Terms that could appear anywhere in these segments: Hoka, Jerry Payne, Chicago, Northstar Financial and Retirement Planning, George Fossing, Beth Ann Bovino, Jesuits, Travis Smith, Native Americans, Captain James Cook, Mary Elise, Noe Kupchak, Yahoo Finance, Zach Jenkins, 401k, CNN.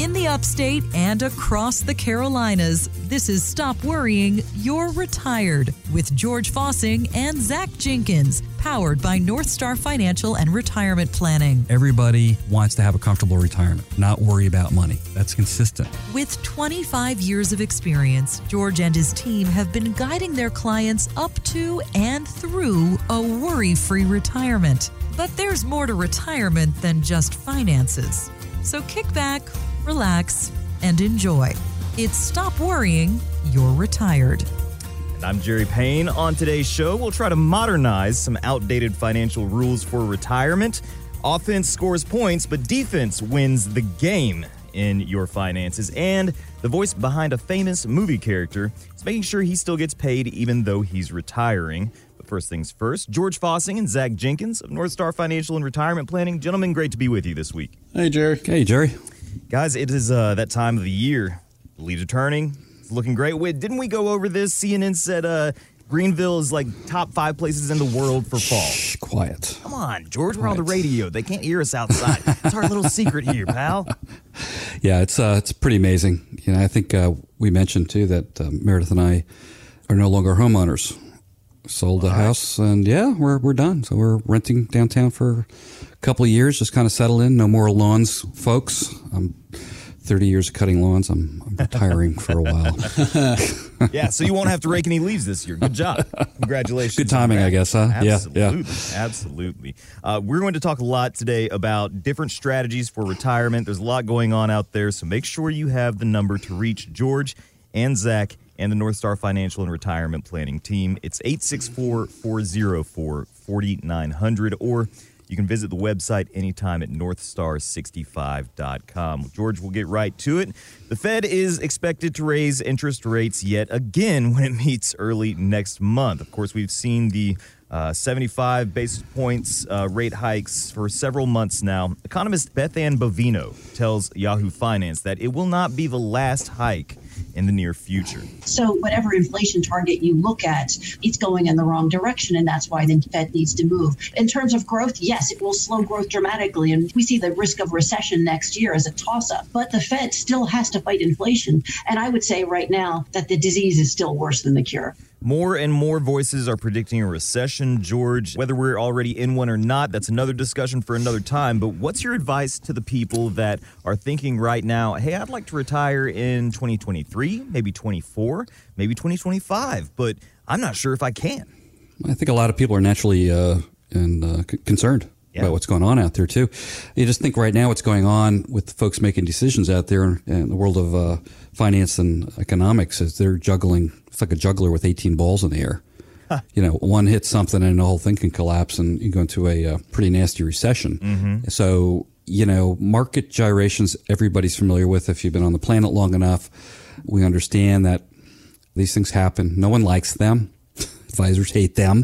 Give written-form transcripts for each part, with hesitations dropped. in the upstate and across the Carolinas. This is Stop Worrying, You're Retired with George Fossing and Zach Jenkins, powered by Northstar Financial and Retirement Planning. Everybody wants to have a comfortable retirement, not worry about money. That's consistent. With 25 years of experience, George and his team have been guiding their clients up to and through a worry-free retirement. But there's more to retirement than just finances. So kick back, relax, and enjoy. It's Stop Worrying, You're Retired. And I'm Jerry Payne. On today's show, we'll try to modernize some outdated financial rules for retirement. Offense scores points, but defense wins the game in your finances. And the voice behind a famous movie character is making sure he still gets paid even though he's retiring. But first things first, George Fossing and Zach Jenkins of Northstar Financial and Retirement Planning. Gentlemen, great to be with you this week. Hey, Jerry. Hey, Jerry. Guys, it is that time of the year. The leaves are turning. It's looking great. Wait, didn't we go over this? CNN said Greenville is like top 5 places in the world for fall. Shh, quiet. Come on, George. We're on the radio. They can't hear us outside. It's our little secret here, pal. Yeah, it's pretty amazing. You know, I think we mentioned too that Meredith and I are no longer homeowners. Sold a house, and yeah, we're done. So we're renting downtown for a couple of years, just kind of settle in. No more lawns, folks. I'm 30 years of cutting lawns. I'm retiring for a while. Yeah, so you won't have to rake any leaves this year. Good job. Congratulations. Good timing, I guess, huh? Absolutely. Yeah. Absolutely. We're going to talk a lot today about different strategies for retirement. There's a lot going on out there, so make sure you have the number to reach George and Zach and the Northstar Financial and Retirement Planning Team. It's 864-404-4900, or you can visit the website anytime at northstar65.com. George, we'll get right to it. The Fed is expected to raise interest rates yet again when it meets early next month. Of course, we've seen the 75 basis points rate hikes for several months now. Economist Beth Ann Bovino tells Yahoo Finance that it will not be the last hike in the near future. So whatever inflation target you look at, it's going in the wrong direction, and that's why the Fed needs to move. In terms of growth, yes, it will slow growth dramatically, and we see the risk of recession next year as a toss-up. But the Fed still has to fight inflation, and I would say right now that the disease is still worse than the cure. More and more voices are predicting a recession, George. Whether we're already in one or not, that's another discussion for another time. But what's your advice to the people that are thinking right now, hey, I'd like to retire in 2023, maybe 24, maybe 2025, but I'm not sure if I can? I think a lot of people are naturally concerned about what's going on out there, too. You just think right now what's going on with folks making decisions out there in the world of finance and economics is they're juggling. It's like a juggler with 18 balls in the air. Huh. You know, one hits something and the whole thing can collapse and you go into a pretty nasty recession. Mm-hmm. So, you know, market gyrations, everybody's familiar with. If you've been on the planet long enough, we understand that these things happen. No one likes them. Advisors hate them,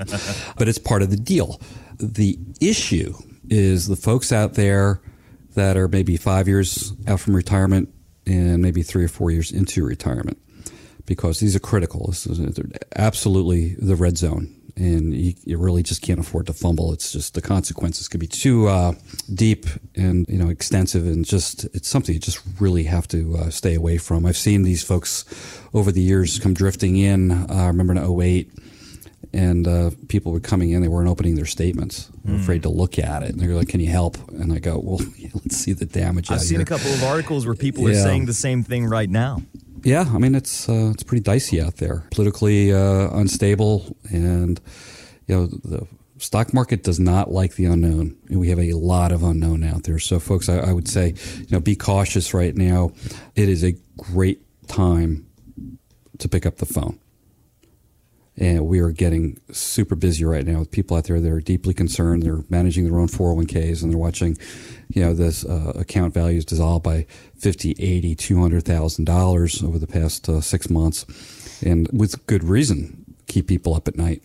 but it's part of the deal. The issue is the folks out there that are maybe 5 years out from retirement and maybe 3 or 4 years into retirement, because these are critical. This is absolutely the red zone, and you really just can't afford to fumble. It's just the consequences could be too deep and, you know, extensive, and just it's something you just really have to stay away from. I've seen these folks over the years come drifting in. I remember in 08. And people were coming in, they weren't opening their statements. They were afraid to look at it. And they're like, can you help? And I go, well, let's see the damage. I've seen a couple of articles where people are saying the same thing right now. Yeah, I mean, it's pretty dicey out there. Politically unstable, and, you know, the stock market does not like the unknown. And we have a lot of unknown out there. So, folks, I would say, you know, be cautious right now. It is a great time to pick up the phone. And we are getting super busy right now with people out there that are deeply concerned. They're managing their own 401ks, and they're watching, you know, this account values dissolve by $50,000, $80,000, $200,000 over the past 6 months. And with good reason, keep people up at night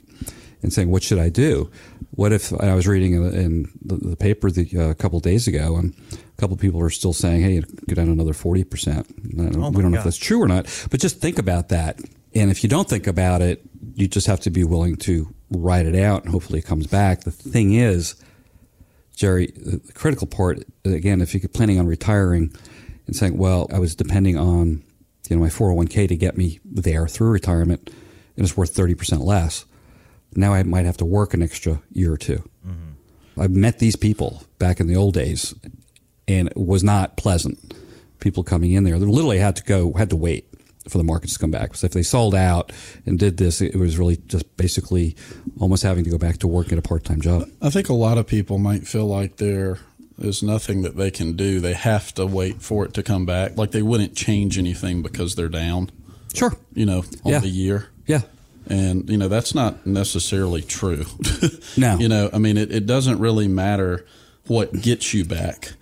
and saying, what should I do? What if I was reading in the paper a couple of days ago, and a couple of people are still saying, hey, go down another 40%. We don't know if that's true or not, but just think about that. And if you don't think about it, you just have to be willing to ride it out, and hopefully it comes back. The thing is, Jerry, the critical part, again, if you're planning on retiring, and saying, well, I was depending on, you know, my 401k to get me there through retirement, and it's worth 30% less. Now I might have to work an extra year or two. Mm-hmm. I've met these people back in the old days, and it was not pleasant. People coming in there, they literally had to wait for the markets to come back. So if they sold out and did this, it was really just basically almost having to go back to work at a part-time job. I think a lot of people might feel like there's nothing that they can do. They have to wait for it to come back. Like they wouldn't change anything because they're down. Sure. You know, on the year. Yeah. And, you know, that's not necessarily true. No. You know, I mean, it doesn't really matter what gets you back.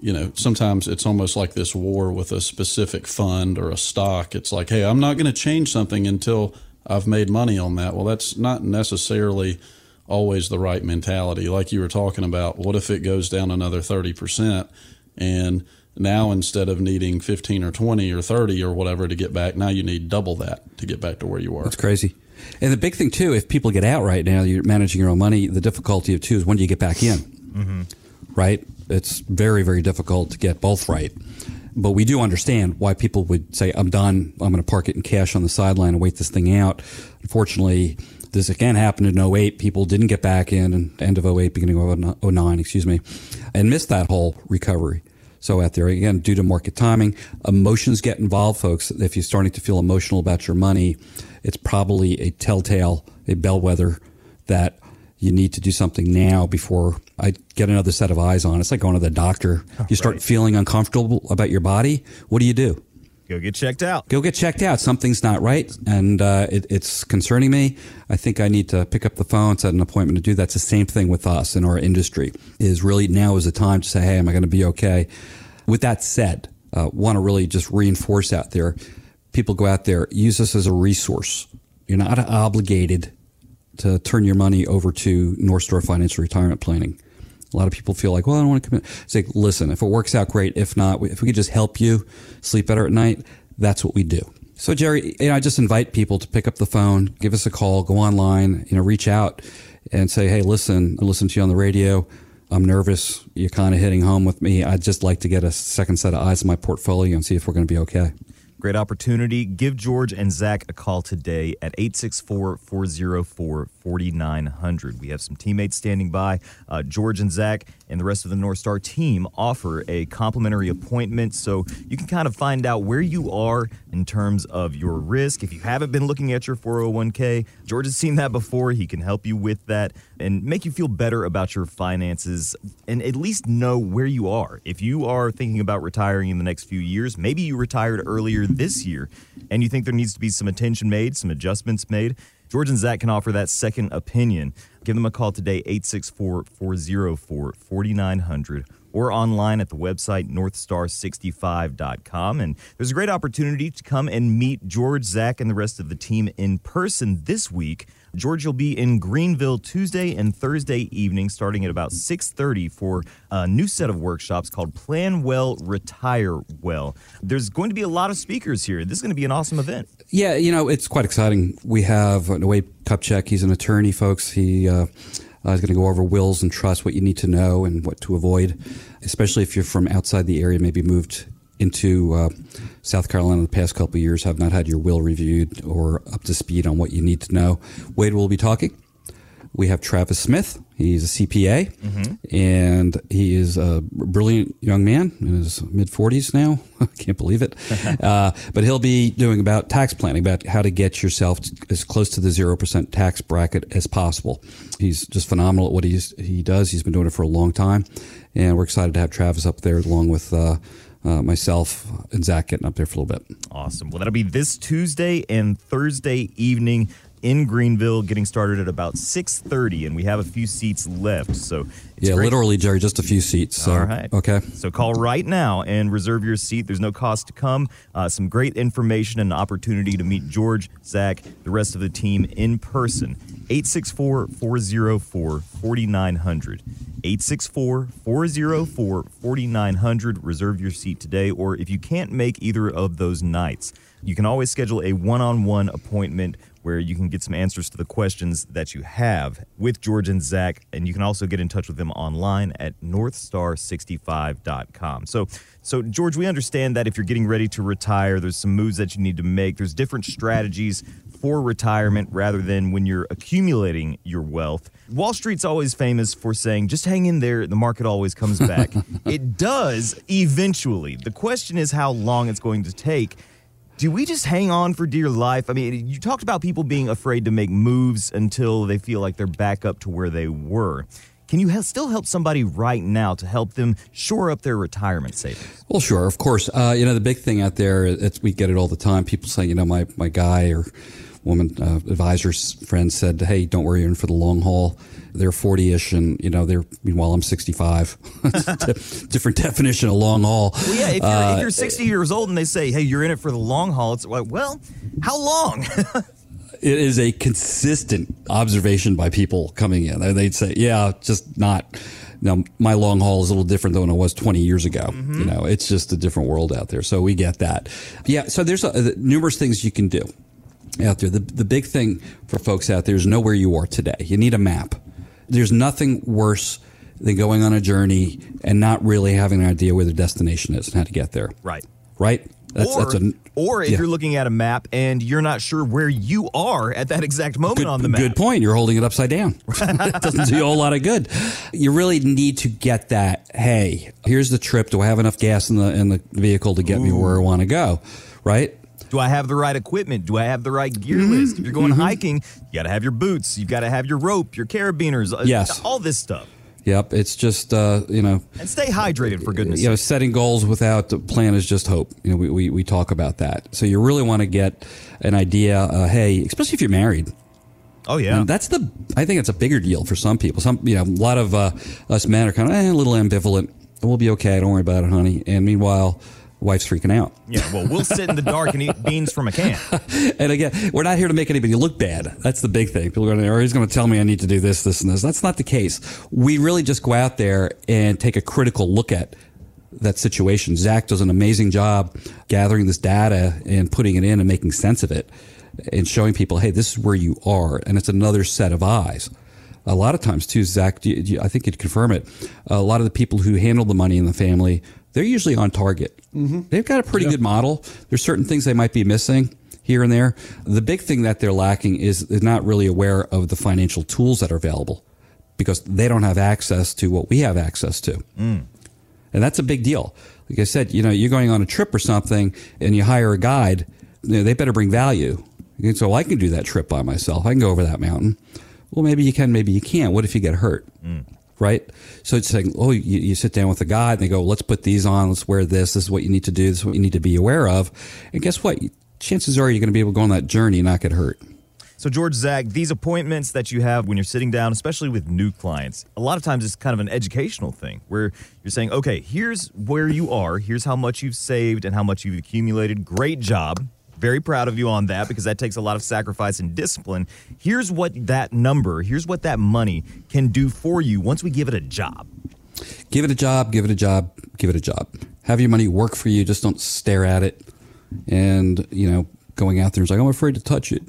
You know, sometimes it's almost like this war with a specific fund or a stock. It's like, hey, I'm not going to change something until I've made money on that. Well, that's not necessarily always the right mentality. Like you were talking about, what if it goes down another 30%? And now instead of needing 15 or 20 or 30 or whatever to get back, now you need double that to get back to where you were. That's crazy. And the big thing, too, if people get out right now, you're managing your own money. The difficulty of, too, is when do you get back in? Mm-hmm. Right? It's very, very difficult to get both right. But we do understand why people would say, I'm done. I'm going to park it in cash on the sideline and wait this thing out. Unfortunately, this again happened in 2008. People didn't get back in and end of 2008, beginning of 2009, and missed that whole recovery. So out there, again, due to market timing, emotions get involved, folks. If you're starting to feel emotional about your money, it's probably a telltale, a bellwether that you need to do something now before I get another set of eyes on. It's like going to the doctor. You start feeling uncomfortable about your body. What do? Go get checked out. Go get checked out. Something's not right, and it's concerning me. I think I need to pick up the phone, set an appointment to do that. It's the same thing with us in our industry. Is really now is the time to say, hey, am I going to be okay? With that said, want to really just reinforce out there. People go out there, use this as a resource. You're not obligated to turn your money over to Northstar Financial Retirement Planning. A lot of people feel like, well, I don't want to commit. It's like, listen, if it works out, great. If not, if we could just help you sleep better at night, that's what we do. So, Jerry, you know, I just invite people to pick up the phone, give us a call, go online, you know, reach out and say, hey, listen, I listened to you on the radio. I'm nervous. You're kind of hitting home with me. I'd just like to get a second set of eyes on my portfolio and see if we're going to be okay. Great opportunity. Give George and Zach a call today at 864-404-4900. We have some teammates standing by. George and Zach and the rest of the North Star team offer a complimentary appointment so you can kind of find out where you are in terms of your risk. If you haven't been looking at your 401k, George has seen that before. He can help you with that and make you feel better about your finances and at least know where you are. If you are thinking about retiring in the next few years, maybe you retired earlier this year and you think there needs to be some attention made, some adjustments made, George and Zach can offer that second opinion. Give them a call today, 864-404-4900, or online at the website northstar65.com. And there's a great opportunity to come and meet George, Zach, and the rest of the team in person this week. George will be in Greenville Tuesday and Thursday evening starting at about 6:30 for a new set of workshops called Plan Well, Retire Well. There's going to be a lot of speakers here. This is going to be an awesome event. Yeah, you know, it's quite exciting. We have Noe Kupchak. He's an attorney, folks. He is going to go over wills and trusts, what you need to know and what to avoid, especially if you're from outside the area, maybe moved into South Carolina the past couple of years, have not had your will reviewed or up to speed on what you need to know. Wade will be talking. We have Travis Smith. He's a CPA, mm-hmm. and he is a brilliant young man in his mid-40s now. I can't believe it. But he'll be doing about tax planning, about how to get yourself as close to the 0% tax bracket as possible. He's just phenomenal at what he does. He's been doing it for a long time, and we're excited to have Travis up there along with myself and Zach getting up there for a little bit. Awesome. Well, that'll be this Tuesday and Thursday evening in Greenville, getting started at about 6:30, and we have a few seats left. So it's great. Literally, Jerry, just a few seats. So. All right. Okay. So call right now and reserve your seat. There's no cost to come. Some great information and opportunity to meet George, Zach, the rest of the team in person. 864-404-4900. 864-404-4900. Reserve your seat today, or if you can't make either of those nights, you can always schedule a one-on-one appointment where you can get some answers to the questions that you have with George and Zach, and you can also get in touch with them online at northstar65.com. So George, we understand that if you're getting ready to retire, there's some moves that you need to make. There's different strategies for retirement rather than when you're accumulating your wealth. Wall Street's always famous for saying, just hang in there, the market always comes back. It does eventually. The question is how long it's going to take. Do we just hang on for dear life? I mean, you talked about people being afraid to make moves until they feel like they're back up to where they were. Can you still help somebody right now to help them shore up their retirement savings? Well, sure, of course. The big thing out there, we get it all the time. People say, my guy or woman advisor's friend said, hey, don't worry, you're in for the long haul. They're 40-ish and, meanwhile, I'm 65. Different definition of long haul. Well, yeah, if you're 60 years old and they say, hey, you're in it for the long haul, it's like, well, how long? It is a consistent observation by people coming in. They'd say, yeah, just not. Now, my long haul is a little different than it was 20 years ago. Mm-hmm. It's just a different world out there. So we get that. Yeah, so there's numerous things you can do out there. The big thing for folks out there is know where you are today. You need a map. There's nothing worse than going on a journey and not really having an idea where the destination is and how to get there. Right? Or if you're looking at a map and you're not sure where you are at that exact moment on the map. Good point. You're holding it upside down. It doesn't do you a whole lot of good. You really need to get that, hey, here's the trip. Do I have enough gas in the vehicle to get me where I want to go? Right? Do I have the right equipment? Do I have the right gear list? If you're going hiking, you got to have your boots. You got to have your rope, your carabiners, all this stuff. Yep. It's just, And stay hydrated, for goodness sake. Setting goals without a plan is just hope. We talk about that. So you really want to get an idea, especially if you're married. Oh, yeah. I think it's a bigger deal for some people. A lot of us men are kind of a little ambivalent. We'll be okay. Don't worry about it, honey. And meanwhile, wife's freaking out. Yeah, well, we'll sit in the dark and eat beans from a can. And again, we're not here to make anybody look bad. That's the big thing. People are going to, he's going to tell me I need to do this, this, and this. That's not the case. We really just go out there and take a critical look at that situation. Zach does an amazing job gathering this data and putting it in and making sense of it and showing people, hey, this is where you are. And it's another set of eyes. A lot of times, too, Zach, I think you'd confirm it, a lot of the people who handle the money in the family, they're usually on target. Mm-hmm. They've got a pretty good model. There's certain things they might be missing here and there. The big thing that they're lacking is they're not really aware of the financial tools that are available because they don't have access to what we have access to. Mm. And that's a big deal. Like I said, you're going on a trip or something and you hire a guide, they better bring value. And so I can do that trip by myself. I can go over that mountain. Well, maybe you can, maybe you can't. What if you get hurt? Mm. Right? So it's like, you sit down with a guy and they go, let's put these on. Let's wear this. This is what you need to do. This is what you need to be aware of. And guess what? Chances are you're going to be able to go on that journey and not get hurt. So George, Zach, these appointments that you have when you're sitting down, especially with new clients, a lot of times it's kind of an educational thing where you're saying, okay, here's where you are. Here's how much you've saved and how much you've accumulated. Great job. Very proud of you on that because that takes a lot of sacrifice and discipline. Here's what that number, here's what that money can do for you once we give it a job. Give it a job, give it a job, give it a job. Have your money work for you. Just don't stare at it and, going out there and it's like, I'm afraid to touch it.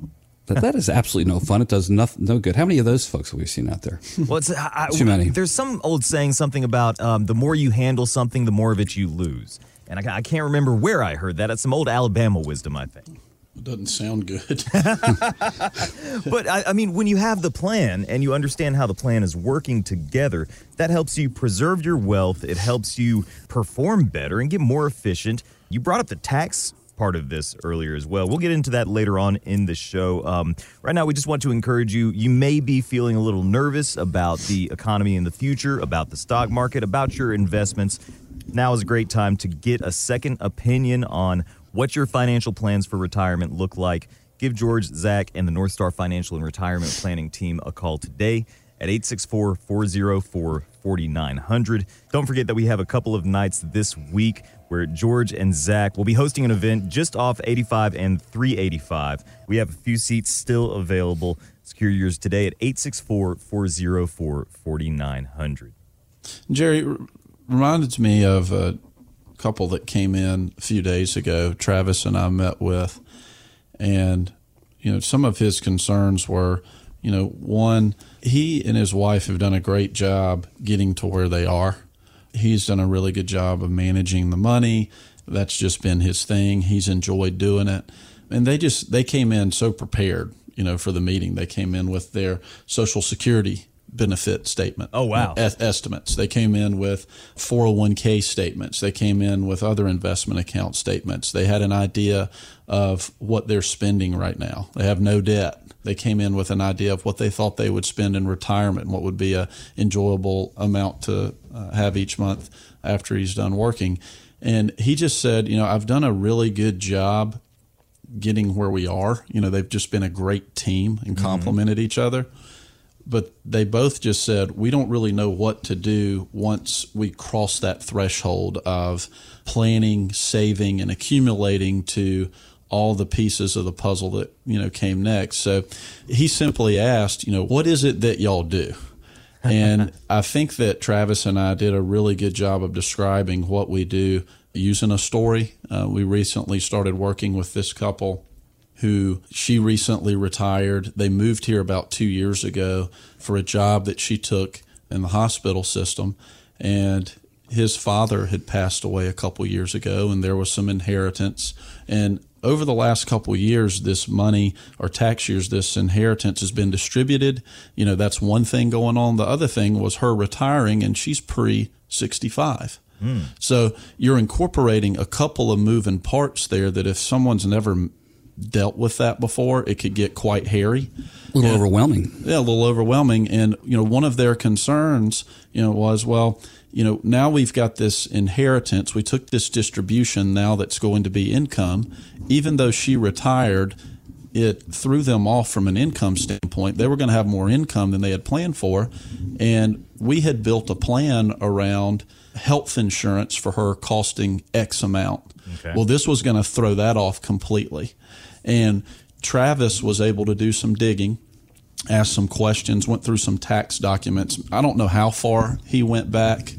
That is absolutely no fun. It does no good. How many of those folks have we seen out there? Well, too many. There's some old saying, something about the more you handle something, the more of it you lose. And I can't remember where I heard that. It's some old Alabama wisdom, I think. It doesn't sound good. But, when you have the plan and you understand how the plan is working together, that helps you preserve your wealth. It helps you perform better and get more efficient. You brought up the tax part of this earlier as well. We'll get into that later on in the show. Right now, we just want to encourage you. You may be feeling a little nervous about the economy in the future, about the stock market, about your investments. Now is a great time to get a second opinion on what your financial plans for retirement look like. Give George, Zach, and the Northstar Financial and Retirement Planning team a call today at 864-404-4900. Don't forget that we have a couple of nights this week where George and Zach will be hosting an event just off 85 and 385. We have a few seats still available. Secure yours today at 864-404-4900. Jerry reminded me of a couple that came in a few days ago, Travis and I met with, and you know, some of his concerns were, you know, one, he and his wife have done a great job getting to where they are. He's done a really good job of managing the money. That's just been his thing. He's enjoyed doing it. And they came in so prepared, you know, for the meeting. They came in with their Social Security benefit statement. Oh, wow. Estimates. They came in with 401k statements. They came in with other investment account statements. They had an idea of what they're spending right now. They have no debt. They came in with an idea of what they thought they would spend in retirement, what would be a enjoyable amount to have each month after he's done working. And he just said, you know, I've done a really good job getting where we are. You know, they've just been a great team and complemented each other. But they both just said, we don't really know what to do once we cross that threshold of planning, saving, and accumulating to all the pieces of the puzzle that, you know, came next. So he simply asked, you know, what is it that y'all do? And I think that Travis and I did a really good job of describing what we do using a story. We recently started working with this couple who she recently retired. They moved here about 2 years ago for a job that she took in the hospital system. And his father had passed away a couple years ago, and there was some inheritance. And over the last couple of years, this money or tax years, this inheritance has been distributed. You know, that's one thing going on. The other thing was her retiring, and she's pre-65. Mm. So you're incorporating a couple of moving parts there that if someone's never dealt with that before, it could get quite hairy. A little overwhelming. Yeah, a little overwhelming. And, you know, one of their concerns, you know, was, well, you know, now we've got this inheritance. We took this distribution now that's going to be income. Even though she retired, it threw them off from an income standpoint. They were going to have more income than they had planned for. And we had built a plan around health insurance for her costing X amount. Okay. Well, this was going to throw that off completely. And Travis was able to do some digging, asked some questions, went through some tax documents. I don't know how far he went back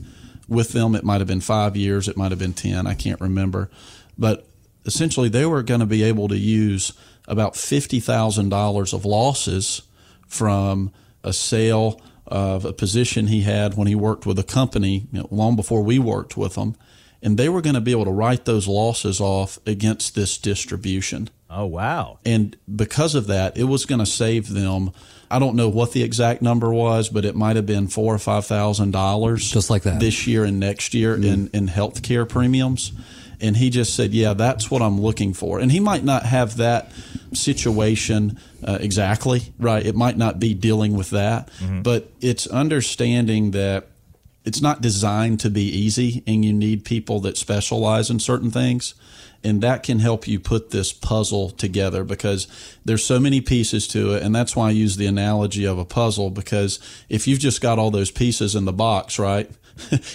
with them. It might have been 5 years. It might have been 10. I can't remember. But essentially, they were going to be able to use about $50,000 of losses from a sale of a position he had when he worked with a company, you know, long before we worked with them. And they were going to be able to write those losses off against this distribution. Oh, wow. And because of that, it was going to save them. I don't know what the exact number was, but it might have been $4,000 or $5,000. Just like that. This year and next year in health care premiums. And he just said, yeah, that's what I'm looking for. And he might not have that situation exactly, right? It might not be dealing with that, but it's understanding that it's not designed to be easy, and you need people that specialize in certain things. And that can help you put this puzzle together because there's so many pieces to it. And that's why I use the analogy of a puzzle, because if you've just got all those pieces in the box, right,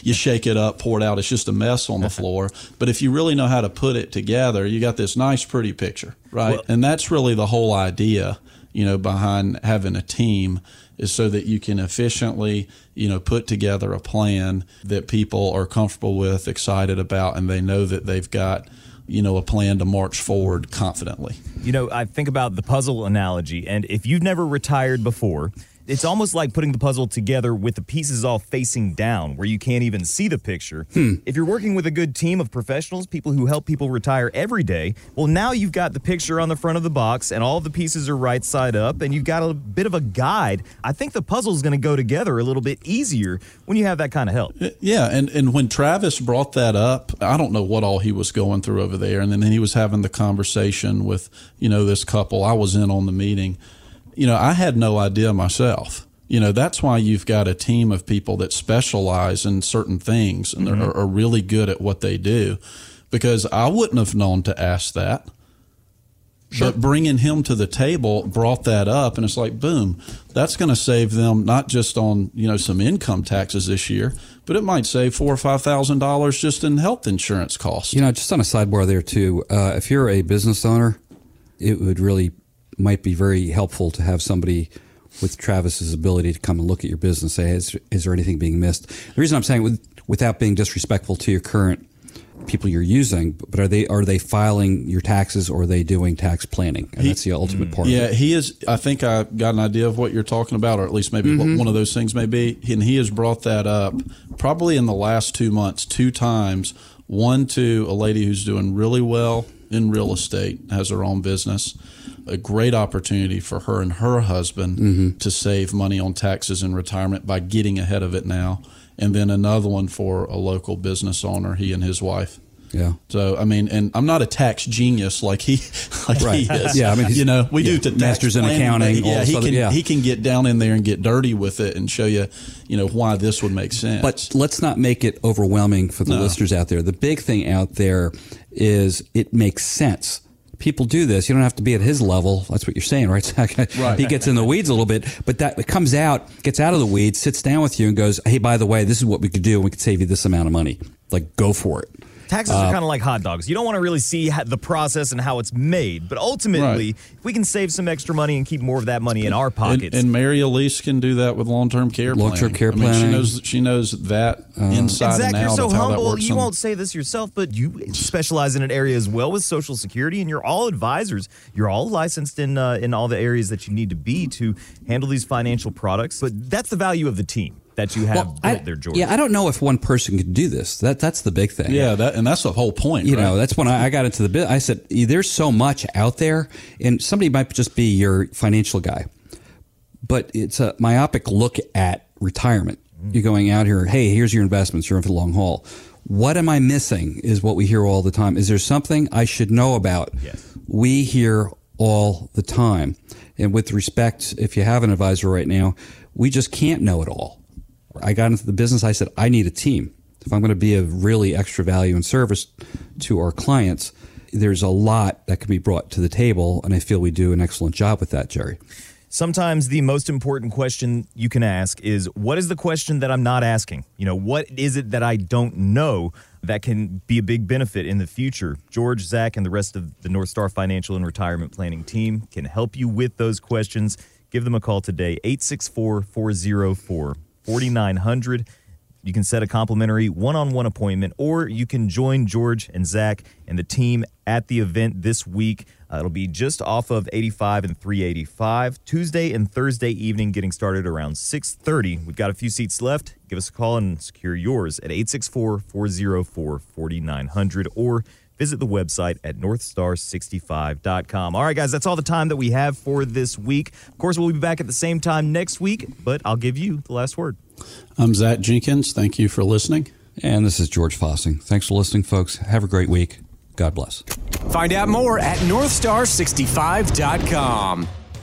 you shake it up, pour it out. It's just a mess on the floor. But if you really know how to put it together, you got this nice, pretty picture, right? Well, and that's really the whole idea, you know, behind having a team, is so that you can efficiently, you know, put together a plan that people are comfortable with, excited about, and they know that they've got, you know, a plan to march forward confidently. You know, I think about the puzzle analogy, and if you've never retired before, it's almost like putting the puzzle together with the pieces all facing down where you can't even see the picture. If you're working with a good team of professionals, people who help people retire every day, well, now you've got the picture on the front of the box and all the pieces are right side up, and you've got a bit of a guide. I think the puzzle's going to go together a little bit easier when you have that kind of help. Yeah, and when Travis brought that up, I don't know what all he was going through over there, and then he was having the conversation with, you know, this couple. I was in on the meeting. You know, I had no idea myself. You know, that's why you've got a team of people that specialize in certain things and are really good at what they do, because I wouldn't have known to ask that. Sure. But bringing him to the table brought that up, and it's like, boom, that's going to save them not just on, you know, some income taxes this year, but it might save $4,000 or $5,000 just in health insurance costs. You know, just on a sidebar there too, if you're a business owner, it would really might be very helpful to have somebody with Travis's ability to come and look at your business and say, hey, is there anything being missed? The reason I'm saying, without being disrespectful to your current people you're using, but are they filing your taxes, or are they doing tax planning? And that's the ultimate part. Yeah, he is. I think I got an idea of what you're talking about, or at least maybe what one of those things may be. And he has brought that up probably in the last 2 months, 2 times, one to a lady who's doing really well in real estate, has her own business, a great opportunity for her and her husband to save money on taxes in retirement by getting ahead of it now. And then another one for a local business owner, he and his wife. Yeah. So, I mean, and I'm not a tax genius like he is. Yeah, I mean, we do the masters in accounting. Yeah, he can get down in there and get dirty with it and show you, why this would make sense. But let's not make it overwhelming for the listeners out there. The big thing out there is it makes sense. People do this. You don't have to be at his level. That's what you're saying, right, Zach? Right. He gets in the weeds a little bit, but that it comes out, gets out of the weeds, sits down with you and goes, hey, by the way, this is what we could do. We could save you this amount of money. Like, go for it. Taxes are kind of like hot dogs. You don't want to really see the process and how it's made, but ultimately, if we can save some extra money and keep more of that money in our pockets. And Mary Elise can do that with long-term care planning. Long-term care planning. I mean, she knows that inside and out. Zach, you're so humble. You won't say this yourself, but you specialize in an area as well with Social Security, and you're all advisors. You're all licensed in all the areas that you need to be to handle these financial products. But that's the value of the team that you have built there, George. Yeah, I don't know if one person could do this. That's the big thing. Yeah, and that's the whole point. That's when I got into the bit. I said, there's so much out there, and somebody might just be your financial guy. But it's a myopic look at retirement. You're going out here, hey, here's your investments. You're in for the long haul. What am I missing is what we hear all the time. Is there something I should know about? Yes. We hear all the time. And with respect, if you have an advisor right now, we just can't know it all. I got into the business. I said, I need a team. If I'm going to be of really extra value and service to our clients, there's a lot that can be brought to the table. And I feel we do an excellent job with that, Jerry. Sometimes the most important question you can ask is, what is the question that I'm not asking? What is it that I don't know that can be a big benefit in the future? George, Zach, and the rest of the Northstar Financial and Retirement Planning team can help you with those questions. Give them a call today, 864-404-4900. You can set a complimentary one-on-one appointment, or you can join George and Zach and the team at the event this week. It'll be just off of 85 and 385, Tuesday and Thursday evening, getting started around 6:30. We've got a few seats left. Give us a call and secure yours at 864-404-4900, or visit the website at northstar65.com. All right, guys, that's all the time that we have for this week. Of course, we'll be back at the same time next week, but I'll give you the last word. I'm Zach Jenkins. Thank you for listening. And this is George Fossing. Thanks for listening, folks. Have a great week. God bless. Find out more at northstar65.com.